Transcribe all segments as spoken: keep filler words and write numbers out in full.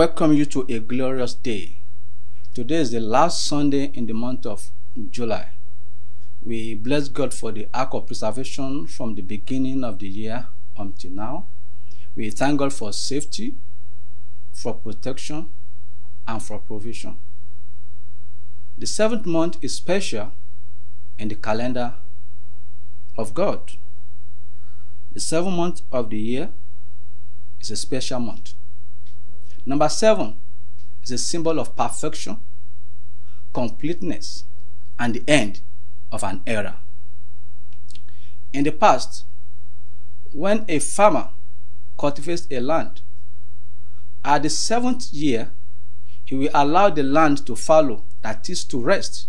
welcome you to a glorious day. Today is the last Sunday in the month of July. We bless God for the ark of preservation from the beginning of the year until now. We thank God for safety, for protection, and for provision. The seventh month is special in the calendar of God. The seventh month of the year is a special month. Number seven is a symbol of perfection, completeness, and the end of an era. In the past, when a farmer cultivates a land, at the seventh year, he will allow the land to fallow, that is to rest,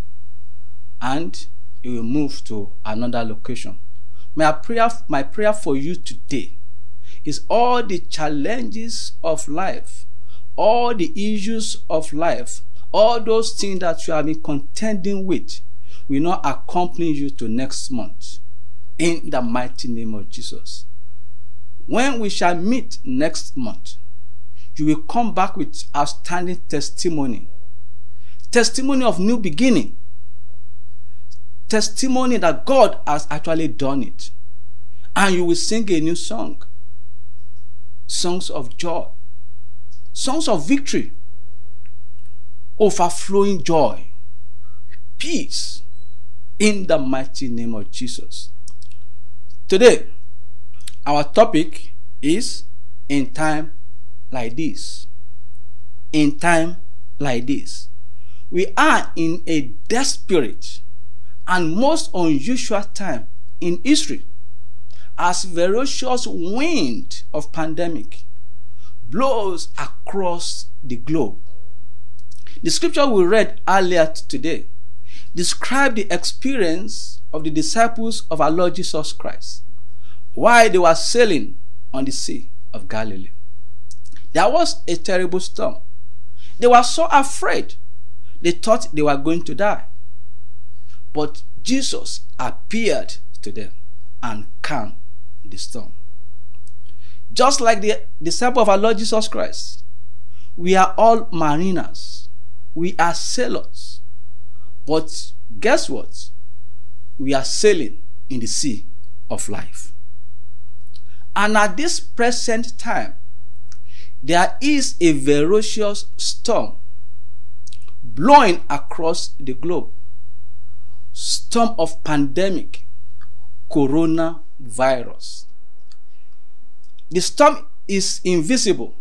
and he will move to another location. My prayer, my prayer for you today is all the challenges of life, all the issues of life, all those things that you have been contending with will not accompany you to next month, in the mighty name of Jesus. When we shall meet next month, you will come back with outstanding testimony. Testimony of new beginning. Testimony that God has actually done it. And you will sing a new song. Songs of joy. Songs of victory. Overflowing joy. Peace. In the mighty name of Jesus. Today, our topic is in time like this. In time like this. We are in a desperate and most unusual time in history, as ferocious wind of pandemic blows across the globe. The scripture we read earlier today described the experience of the disciples of our Lord Jesus Christ while they were sailing on the Sea of Galilee. There was a terrible storm. They were so afraid. They thought they were going to die. But Jesus appeared to them and calmed the storm. Just like the disciples of our Lord Jesus Christ, we are all mariners. We are sailors. But guess what? We are sailing in the sea of life. And at this present time, there is a ferocious storm blowing across the globe. Storm of pandemic, coronavirus. The storm is invisible,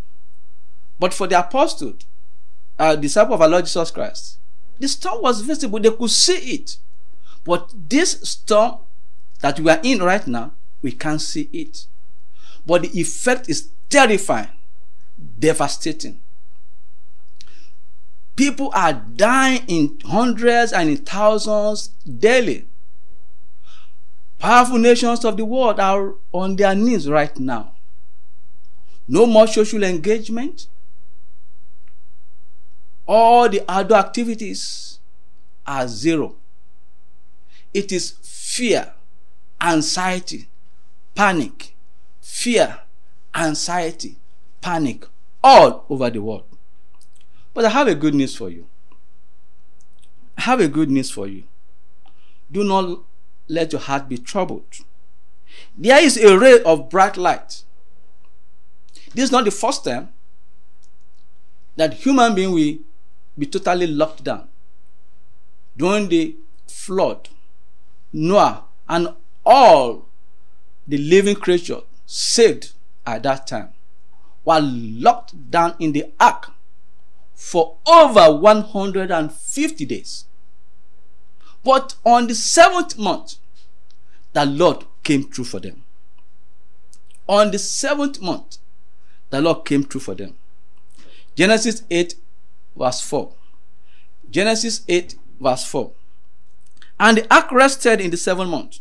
but for the apostle, uh, disciple of our Lord Jesus Christ, the storm was visible. They could see it, but this storm that we are in right now, we can't see it. But the effect is terrifying, devastating. People are dying in hundreds and in thousands daily. Powerful nations of the world are on their knees right now. No more social engagement. All the outdoor activities are zero. It is fear, anxiety, panic. Fear, anxiety, panic all over the world. But I have a good news for you. I have a good news for you. Do not let your heart be troubled. There is a ray of bright light. This is not the first time that human being will be totally locked down. During the flood, Noah and all the living creatures saved at that time were locked down in the ark for over one hundred fifty days. But on the seventh month, the Lord came through for them. On the seventh month, the Lord came through for them. Genesis eight, verse four. Genesis eight, verse four. And the ark rested in the seventh month,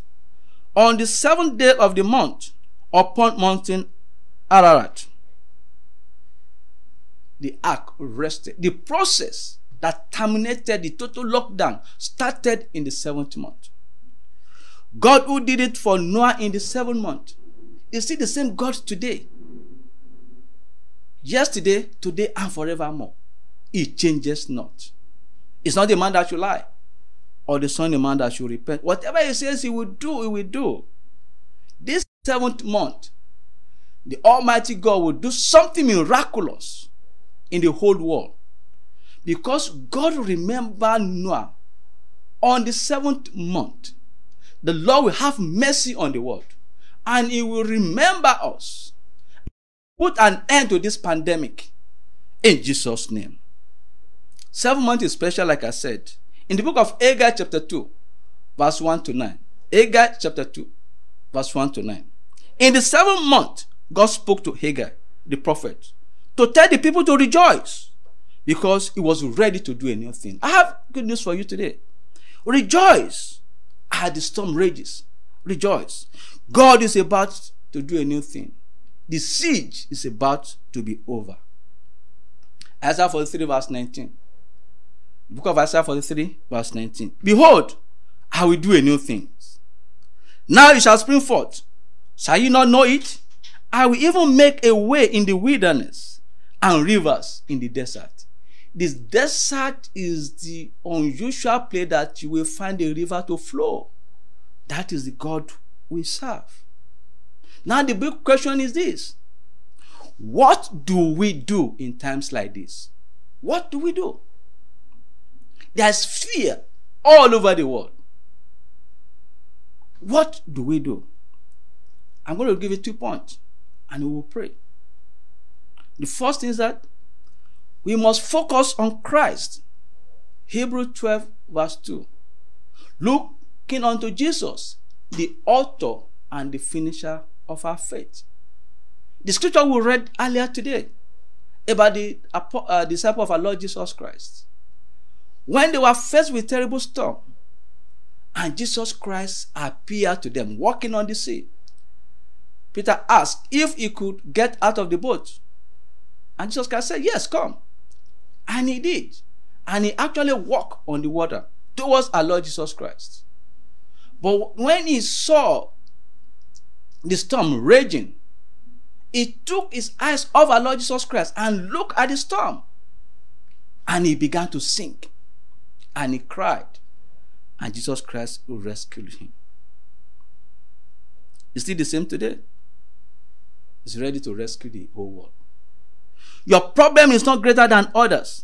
on the seventh day of the month, upon mountain Ararat. The ark rested. The process that terminated the total lockdown started in the seventh month. God who did it for Noah in the seventh month is still the same God today. yesterday, today, and forevermore. It changes not. It's not the man that should lie, or the son of man that should repent. Whatever he says he will do, he will do. This seventh month, the Almighty God will do something miraculous in the whole world, because God remembered Noah on the seventh month. The Lord will have mercy on the world, and he will remember us. Put an end to this pandemic in Jesus' name. Seven months is special, like I said. In the book of Haggai chapter two, verse one to nine. Haggai chapter two, verse one to nine. In the seventh month, God spoke to Haggai, the prophet, to tell the people to rejoice, because he was ready to do a new thing. I have good news for you today. Rejoice as the storm rages. Rejoice. God is about to do a new thing. The siege is about to be over. Isaiah forty-three verse nineteen. The book of Isaiah forty-three verse nineteen. Behold, I will do a new thing. Now it shall spring forth. Shall you not know it? I will even make a way in the wilderness and rivers in the desert. This desert is the unusual place that you will find a river to flow. That is the God we serve. Now the big question is this: what do we do in times like this? What do we do? There's fear all over the world. What do we do? I'm going to give you two points, and we will pray. The first thing is that we must focus on Christ. Hebrews twelve verse two. Looking unto Jesus, the author and the finisher of our faith. The scripture we read earlier today about the uh, disciple of our Lord Jesus Christ, when they were faced with terrible storm, and Jesus Christ appeared to them walking on the sea. Peter asked if he could get out of the boat, and Jesus Christ said, "Yes, come." And he did, and he actually walked on the water towards our Lord Jesus Christ. But when he saw the storm raging, he took his eyes off our Lord Jesus Christ and looked at the storm, and he began to sink, and he cried, and Jesus Christ rescued him. It's still the same today. He's ready to rescue the whole world. Your problem is not greater than others.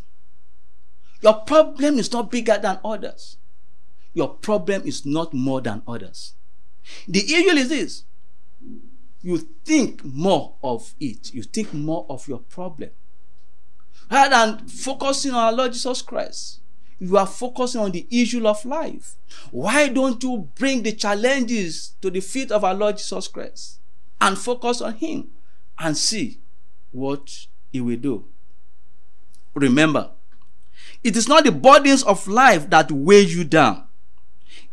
Your problem is not bigger than others. Your problem is not more than others. The evil is this: you think more of it. You think more of your problem. Rather than focusing on our Lord Jesus Christ, you are focusing on the issue of life. Why don't you bring the challenges to the feet of our Lord Jesus Christ and focus on him and see what he will do? Remember, it is not the burdens of life that weigh you down.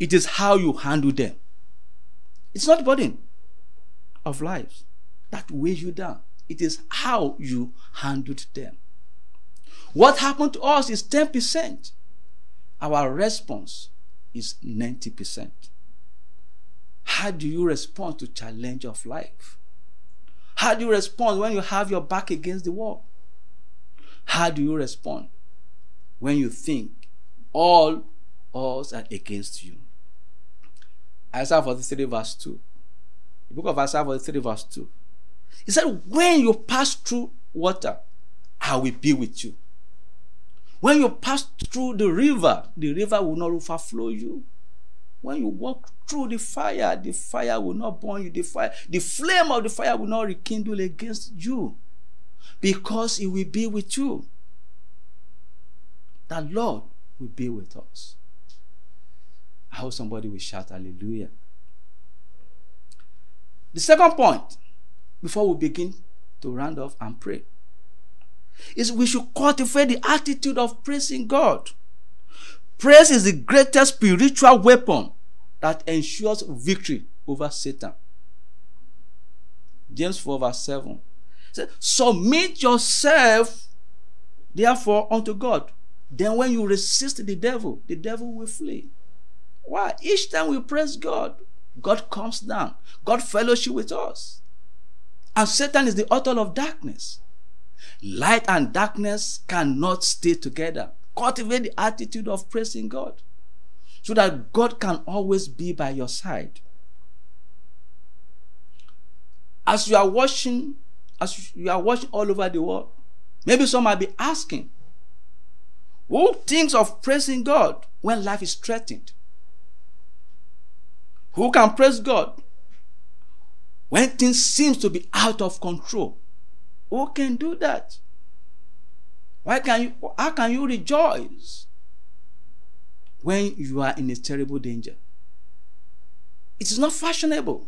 It is how you handle them. It's not the burden of lives that weigh you down. It is how you handled them. What happened to us is ten percent. Our response is ninety percent. How do you respond to challenge of life? How do you respond when you have your back against the wall? How do you respond when you think all odds are against you? Isaiah forty-three verse two. The book of Isaiah forty-three verse two. He said, when you pass through water, I will be with you. When you pass through the river, the river will not overflow you. When you walk through the fire, the fire will not burn you. The fire, the flame of the fire will not rekindle against you, because it will be with you. The Lord will be with us. I hope somebody will shout hallelujah. The second point, before we begin to round off and pray, is we should cultivate the attitude of praising God. Praise is the greatest spiritual weapon that ensures victory over Satan. James four verse seven says, submit yourself therefore unto God. Then when you resist the devil, the devil will flee. Why? Each time we praise God, God comes down. God fellowship with us. And Satan is the author of darkness. Light and darkness cannot stay together. Cultivate the attitude of praising God so that God can always be by your side. As you are watching, as you are watching all over the world, maybe some might be asking, who thinks of praising God when life is threatened? Who can praise God when things seem to be out of control? Who can do that? Why can you, how can you rejoice when you are in a terrible danger? It is not fashionable.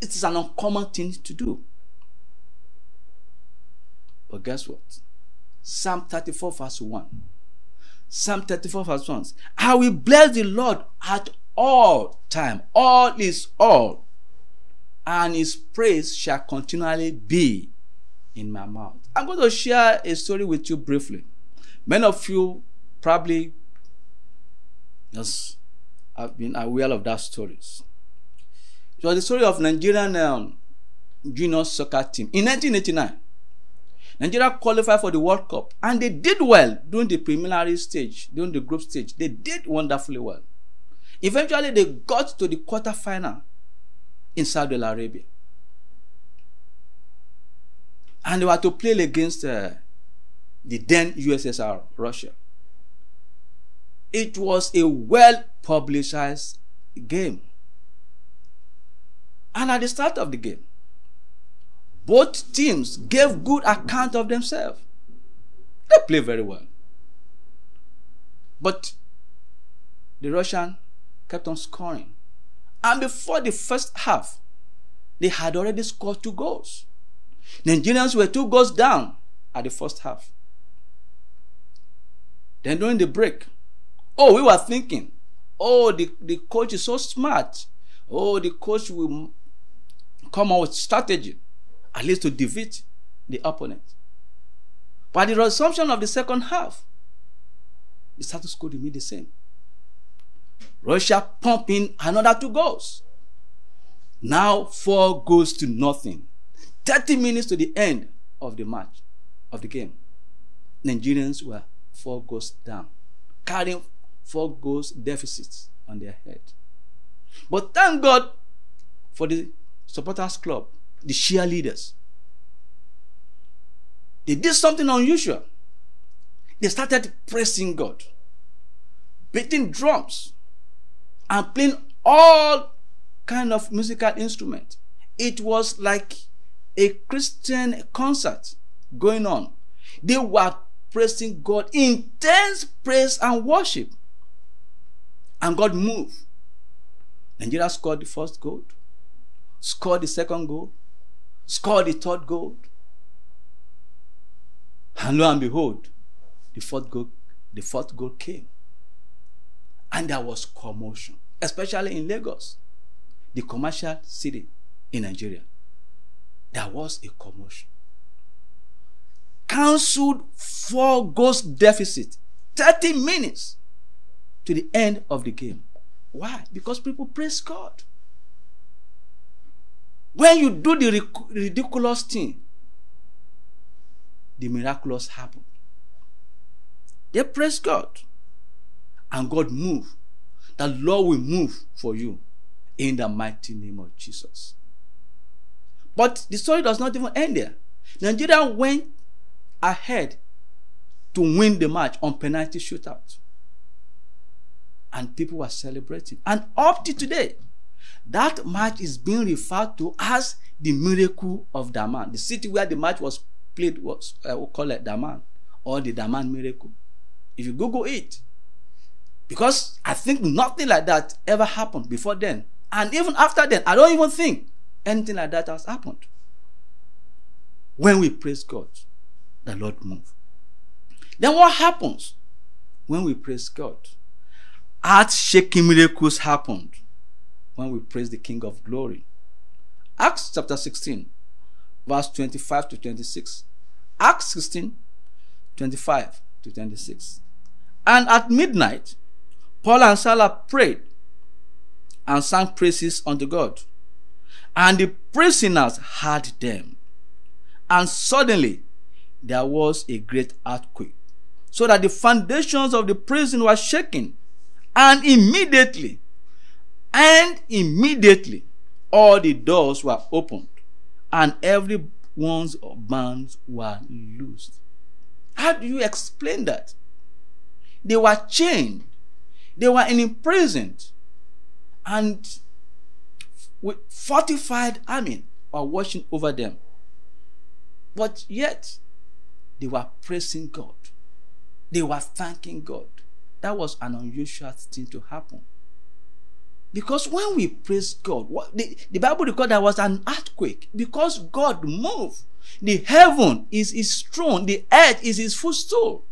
It is an uncommon thing to do. But guess what? Psalm thirty-four verse one. Psalm thirty-four verse one. I will bless the Lord at all time. All is all. And his praise shall continually be in my mouth. I'm going to share a story with you briefly. Many of you probably just have been aware of that stories. It was the story of Nigerian um, junior soccer team. In nineteen eighty-nine, Nigeria qualified for the World Cup, and they did well during the preliminary stage, during the group stage. They did wonderfully well. Eventually, they got to the quarterfinal in Saudi Arabia, and they were to play against uh, the then U S S R, Russia. It was a well-publicized game. And at the start of the game, both teams gave good account of themselves. They played very well. But the Russian kept on scoring. And before the first half, they had already scored two goals. The Nigerians were two goals down at the first half. Then during the break, oh, we were thinking, oh, the, the coach is so smart. Oh, the coach will come up with strategy, at least to defeat the opponent. But the resumption of the second half, the status quo remained the same. Russia pumped in another two goals. Now four goals to nothing. thirty minutes to the end of the match, of the game. Nigerians were four goals down, carrying four goals deficits on their head. But thank God for the supporters club, the cheerleaders. They did something unusual. They started praising God, beating drums, and playing all kind of musical instruments. It was like a Christian concert going on. They were praising God, intense praise and worship. And God moved. Nigeria scored the first goal, scored the second goal, scored the third goal. And lo and behold, the fourth goal, the fourth goal came. And there was commotion, especially in Lagos, the commercial city in Nigeria. There was a commotion. Cancelled four goals deficit, thirty minutes to the end of the game. Why? Because people praise God. When you do the ridiculous thing, the miraculous happen. They praise God, and God move. The Lord will move for you in the mighty name of Jesus. But the story does not even end there. Nigeria went ahead to win the match on penalty shootout. And people were celebrating. And up to today, that match is being referred to as the miracle of Daman. The city where the match was played was uh, we call it Daman, or the Daman miracle. If you Google it, because I think nothing like that ever happened before then. And even after then, I don't even think anything like that has happened. When we praise God, the Lord moves. Then what happens when we praise God? Earth-shaking miracles happened when we praise the King of Glory. Acts chapter sixteen, verse twenty-five to twenty-six. Acts sixteen, twenty-five to twenty-six. And at midnight, Paul and Silas prayed and sang praises unto God. And the prisoners heard them. And suddenly there was a great earthquake, so that the foundations of the prison were shaken, and immediately, and immediately, all the doors were opened, and everyone's bands were loosed. How do you explain that? They were chained, they were imprisoned, and with fortified army were watching over them. But yet, they were praising God. They were thanking God. That was an unusual thing to happen. Because when we praise God, what, the, the Bible records there was an earthquake because God moved. The heaven is his throne. The earth is his footstool.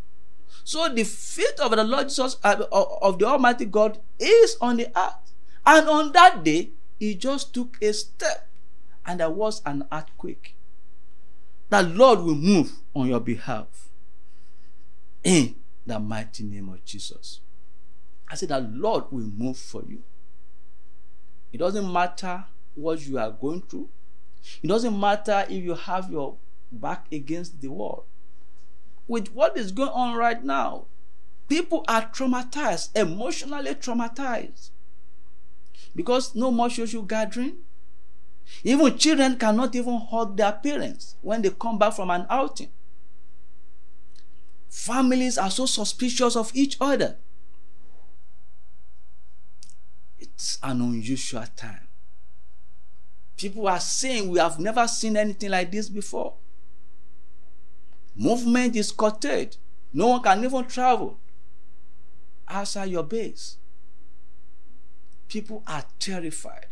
So the feet of the Lord Jesus, uh, of the Almighty God, is on the earth. And on that day, he just took a step and there was an earthquake. The Lord will move on your behalf in the mighty name of Jesus. I said the Lord will move for you. It doesn't matter what you are going through. It doesn't matter if you have your back against the wall. With what is going on right now, people are traumatized, emotionally traumatized. Because no more social gathering. Even children cannot even hug their parents when they come back from an outing. Families are so suspicious of each other. It's an unusual time. People are saying we have never seen anything like this before. Movement is curtailed. No one can even travel outside your base. People are terrified.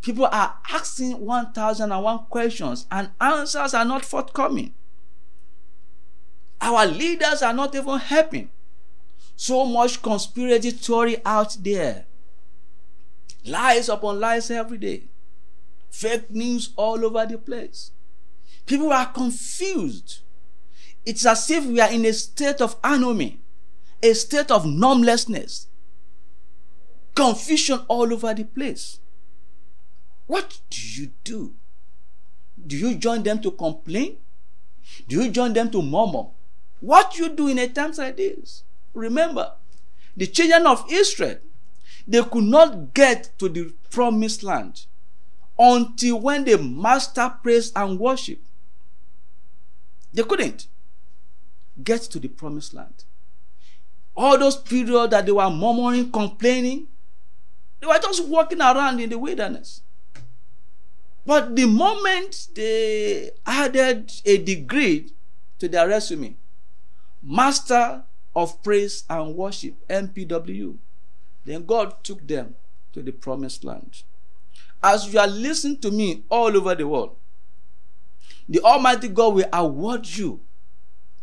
People are asking one thousand and one questions and answers are not forthcoming. Our leaders are not even helping. So much conspiracy theory out there. Lies upon lies every day. Fake news all over the place. People are confused. It's as if we are in a state of anarchy, a state of normlessness, confusion all over the place. What do you do? Do you join them to complain? Do you join them to murmur? What you do in a time like this? Remember, the children of Israel, they could not get to the promised land until when they master praise and worship. They couldn't get to the promised land. All those periods that they were murmuring, complaining, they were just walking around in the wilderness. But the moment they added a degree to their resume, Master of Praise and Worship, M P W, then God took them to the promised land. As you are listening to me all over the world, the Almighty God will award you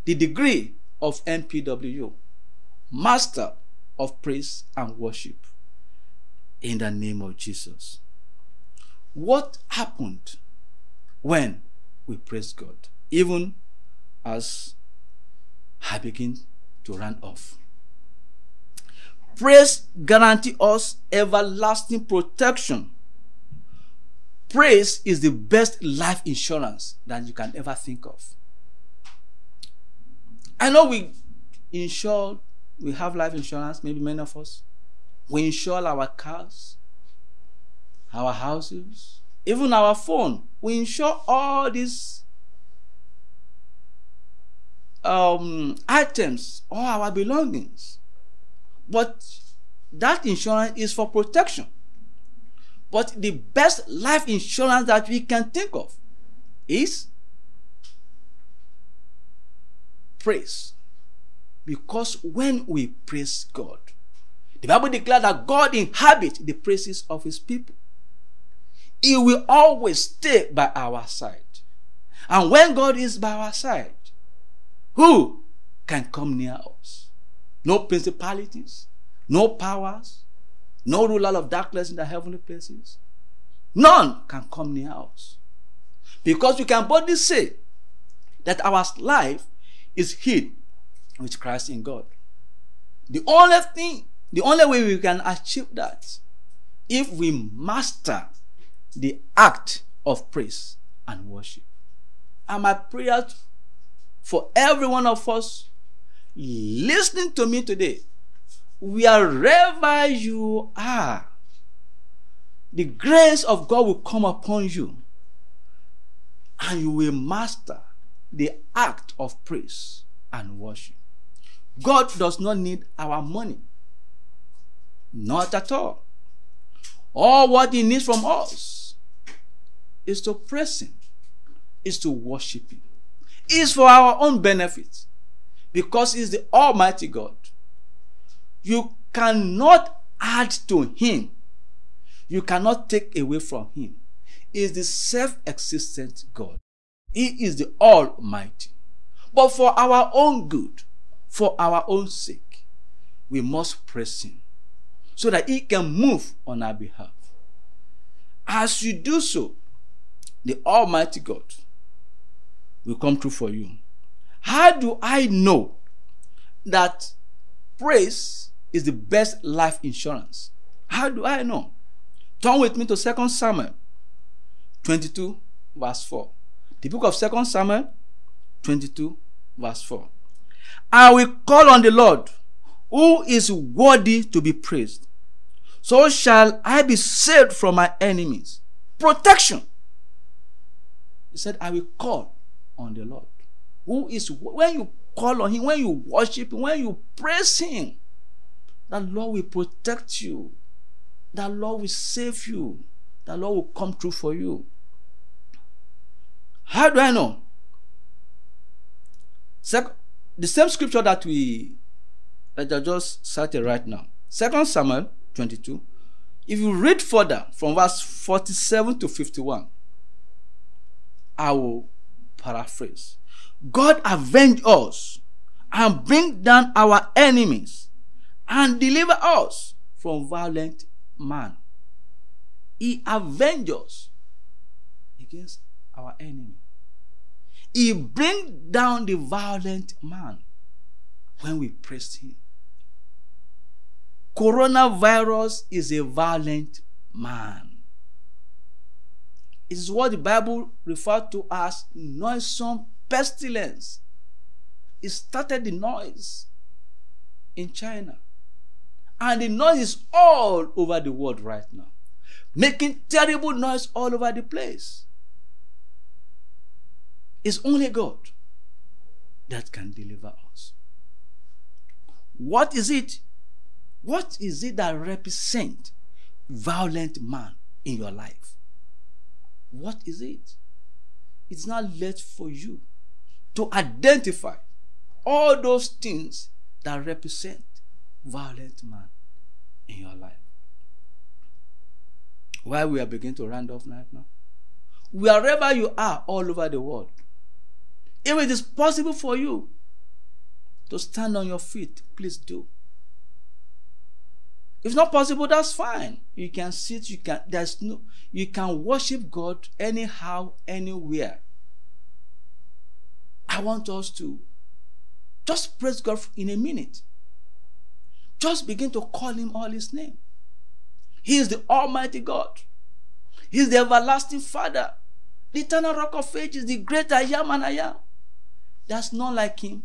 the degree of M P W, Master of Praise and Worship, in the name of Jesus. What happened when we praise God? Even as I begin to run off. Praise guarantees us everlasting protection. Praise is the best life insurance that you can ever think of. I know we insure, we have life insurance, maybe many of us. We insure our cars, our houses, even our phone. We insure all these um, items, all our belongings. But that insurance is for protection. But the best life insurance that we can think of is praise. Because when we praise God, the Bible declares that God inhabits the praises of his people. He will always stay by our side. And when God is by our side, who can come near us? No principalities, no powers, no ruler of darkness in the heavenly places. None can come near us. Because we can boldly say that our life is hid with Christ in God. The only thing, the only way we can achieve that, if we master the act of praise and worship. And my prayer for every one of us listening to me today, wherever you are, the grace of God will come upon you, and you will master the act of praise and worship. God does not need our money. Not at all. All what he needs from us is to praise him, is to worship him. It's for our own benefit, because he's the Almighty God. You cannot add to him. You cannot take away from him. He is the self-existent God. He is the Almighty. But for our own good, for our own sake, we must praise him, so that he can move on our behalf. As you do so, the Almighty God will come true for you. How do I know that praise is the best life insurance? How do I know? Turn with me to Second Samuel twenty-two verse four. The book of Second Samuel twenty-two verse four. I will call on the Lord, who is worthy to be praised. So shall I be saved from my enemies. Protection. He said, I will call on the Lord. Who is, when you call on him, when you worship him, when you praise him, the Lord will protect you. The Lord will save you. The Lord will come through for you. How do I know? The same scripture that we that I just cited right now, Second Samuel twenty-two. If you read further from verse forty-seven to fifty-one, I will paraphrase. God avenge us and bring down our enemies and deliver us from violent man. He avenges us against our enemy. He brings down the violent man when we praise him. Coronavirus is a violent man. It is what the Bible refers to as noisome pestilence. It started the noise in China, and the noise is all over the world right now, making terrible noise all over the place. It's only God that can deliver us. What is it? What is it that represents violent man in your life? What is it? It's not late for you to identify all those things that represent violent man in your life. While we are beginning to round off right now, wherever you are all over the world, if it is possible for you to stand on your feet, please do. If not possible, that's fine. You can sit, you can there's no you can worship God anyhow, anywhere. I want us to just praise God in a minute. Just begin to call him all his name. He is the Almighty God. He is the everlasting Father, the eternal Rock of Ages, the great I am and I am. There's none like him.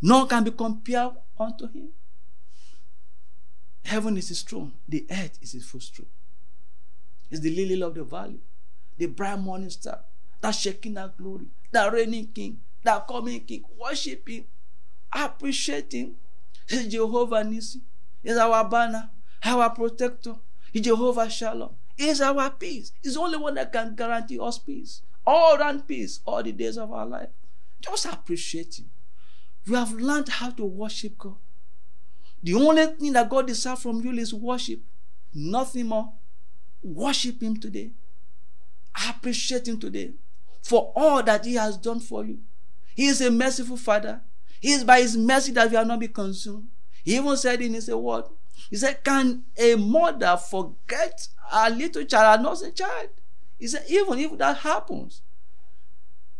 None can be compared unto him. Heaven is his throne. The earth is his footstool. It's the lily of the valley, the bright morning star, that Shekinah glory, that reigning king, that coming king. Worship him. Appreciate him. He's Jehovah Nissi. He's our banner, our protector. He's Jehovah Shalom. He's our peace. He's the only one that can guarantee us peace. All around peace, all the days of our life. Just appreciate him. You have learned how to worship God. The only thing that God desires from you is worship. Nothing more. Worship him today. Appreciate him today for all that he has done for you. He is a merciful Father. He is by his mercy that we are not be consumed. He even said in his word, he said, can a mother forget her little child, her nursing child? He said, even if that happens,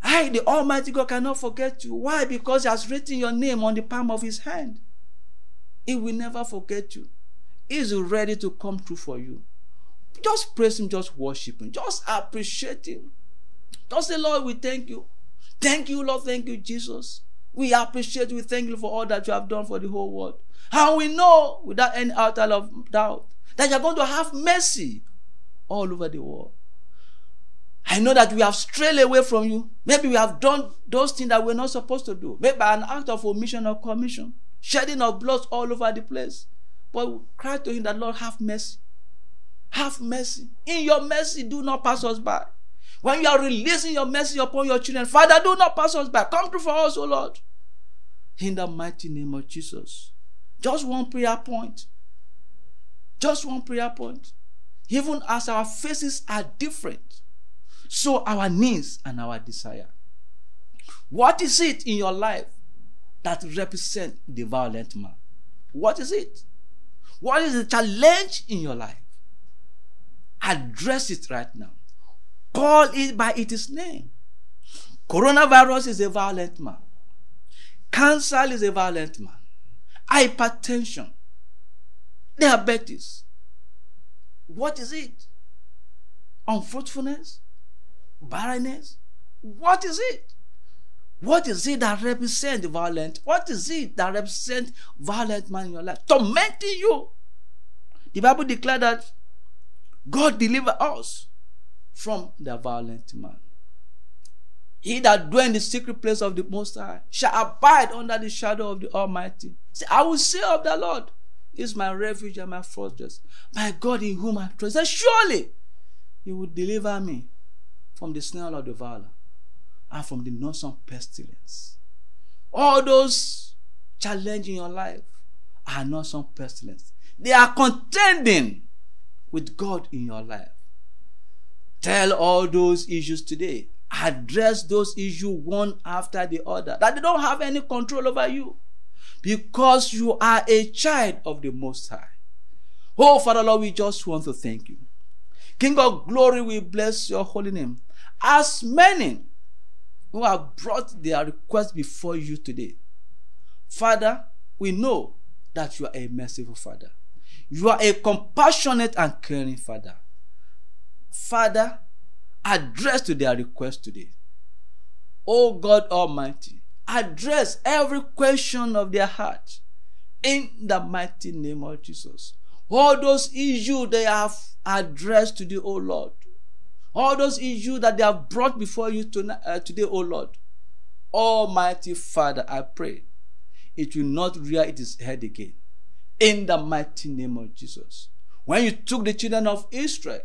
I, the Almighty God, cannot forget you. Why? Because he has written your name on the palm of his hand. He will never forget you. He is ready to come through for you. Just praise him, just worship him, just appreciate him. Just say, Lord, we thank you. Thank you, Lord. Thank you, Jesus. We appreciate you. We thank you for all that you have done for the whole world. And we know without any outer of doubt that you are going to have mercy all over the world. I know that we have strayed away from you. Maybe we have done those things that we're not supposed to do. Maybe by an act of omission or commission. Shedding of blood all over the place. But we cry to him that, Lord, have mercy. Have mercy. In your mercy, do not pass us by. When you are releasing your mercy upon your children, Father, do not pass us by. Come through for us, O Lord. In the mighty name of Jesus. Just one prayer point. Just one prayer point. Even as our faces are different, so our needs and our desire. What is it in your life that represents the violent man? What is it? What is the challenge in your life? Address it right now. Call it by its name. Coronavirus is a violent man. Cancer is a violent man. Hypertension. Diabetes. What is it? Unfruitfulness? Barrenness? What is it? What is it that represents violent? What is it that represents violent man in your life? Tormenting you. The Bible declares that God deliver us from the violent man. He that dwell in the secret place of the Most High shall abide under the shadow of the Almighty. See, I will say of the Lord, He is my refuge and my fortress, my God in whom I trust. And surely He will deliver me from the snare of the fowler and from the noisome pestilence. All those challenges in your life are noisome pestilence. They are contending with God in your life. Tell all those issues today. Address those issues one after the other. That they don't have any control over you. Because you are a child of the Most High. Oh, Father Lord, we just want to thank you. King of glory, we bless your holy name. As many who have brought their requests before you today. Father, we know that you are a merciful Father. You are a compassionate and caring Father. Father, address to their request today. O God Almighty, address every question of their heart in the mighty name of Jesus. All those issues they have addressed today, O Lord. All those issues that they have brought before you tonight, uh, today, O Lord. Almighty Father, I pray it will not rear its head again. In the mighty name of Jesus. When you took the children of Israel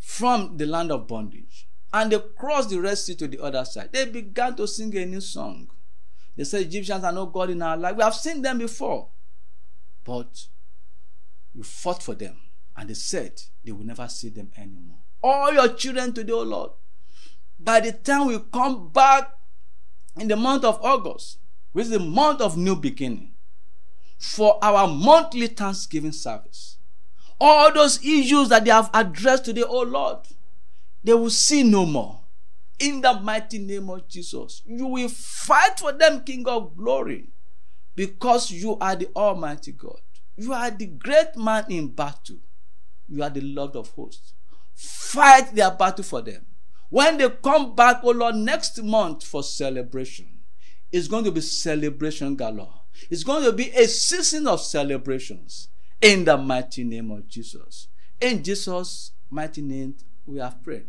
from the land of bondage, and they crossed the Red Sea to the other side, they began to sing a new song. They said, Egyptians are no God in our life. We have seen them before. But you fought for them. And they said, they will never see them anymore. All your children today, O Lord, by the time we come back in the month of August, which is the month of new beginning, for our monthly Thanksgiving service, all those issues that they have addressed today, oh Lord, they will see no more. In the mighty name of Jesus, you will fight for them, King of glory, because you are the Almighty God. You are the great man in battle. You are the Lord of hosts. Fight their battle for them. When they come back, oh Lord, next month for celebration, it's going to be celebration galore. It's going to be a season of celebrations. In the mighty name of Jesus. In Jesus' mighty name, we have prayed.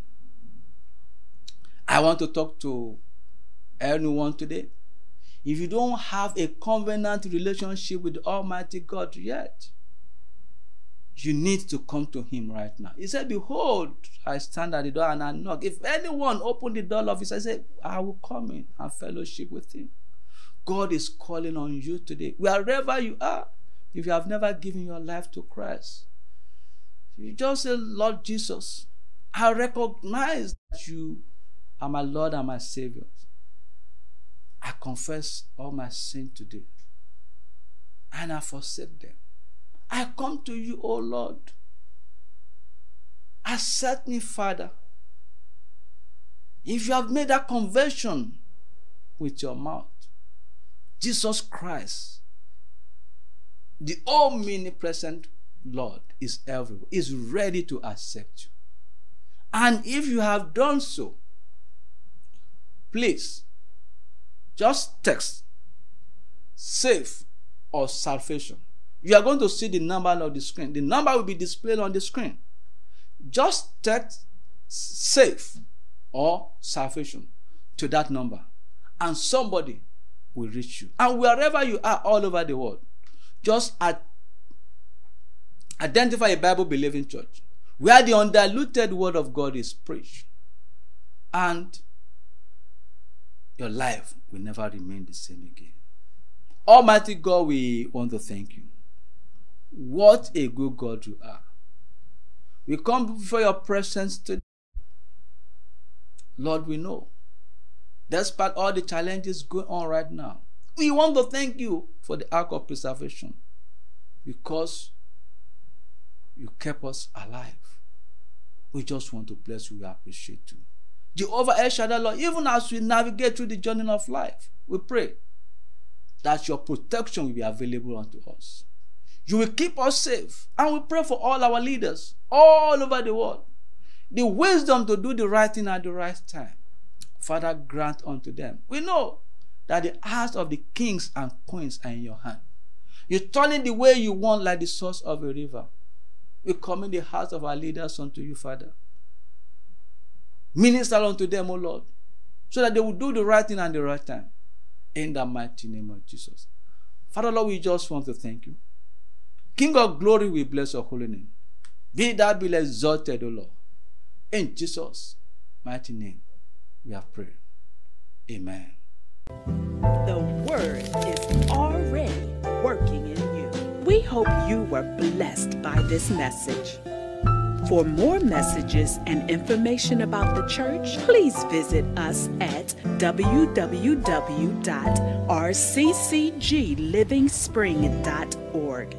I want to talk to anyone today. If you don't have a covenant relationship with Almighty God yet, you need to come to Him right now. He said, behold, I stand at the door and I knock. If anyone open the door of His, I say, I will come in and fellowship with Him. God is calling on you today. Wherever you are, if you have never given your life to Christ, you just say, Lord Jesus, I recognize that you are my Lord and my Savior. I confess all my sin today, and I forsake them. I come to you, O Lord. Accept me, Father. If you have made a confession with your mouth, Jesus Christ, the omnipresent Lord, is everywhere, is ready to accept you. And if you have done so, place, just text save or salvation. You are going to see the number on the screen. The number will be displayed on the screen. Just text save or salvation to that number, and somebody will reach you. And wherever you are all over the world, just identify a Bible believing church where the undiluted word of God is preached, and your life will never remain the same again. Almighty God, we want to thank you. What a good God you are. We come before your presence today. Lord, we know, despite all the challenges going on right now, we want to thank you for the ark of preservation, because you kept us alive. We just want to bless you. We appreciate you. Jehovah El Shaddai, Lord, even as we navigate through the journey of life, we pray that your protection will be available unto us. You will keep us safe. And we pray for all our leaders all over the world, the wisdom to do the right thing at the right time. Father, grant unto them. We know that the hearts of the kings and queens are in your hand. You turn it the way you want, like the source of a river. We commit the hearts of our leaders unto you, Father. Minister unto them, O Lord, so that they will do the right thing at the right time. In the mighty name of Jesus. Father, Lord, we just want to thank you. King of glory, we bless your holy name. Be thou be exalted, O Lord. In Jesus' mighty name, we have prayed. Amen. The word is already working in you. We hope you were blessed by this message. For more messages and information about the church, please visit us at w w w dot r c c g living spring dot org.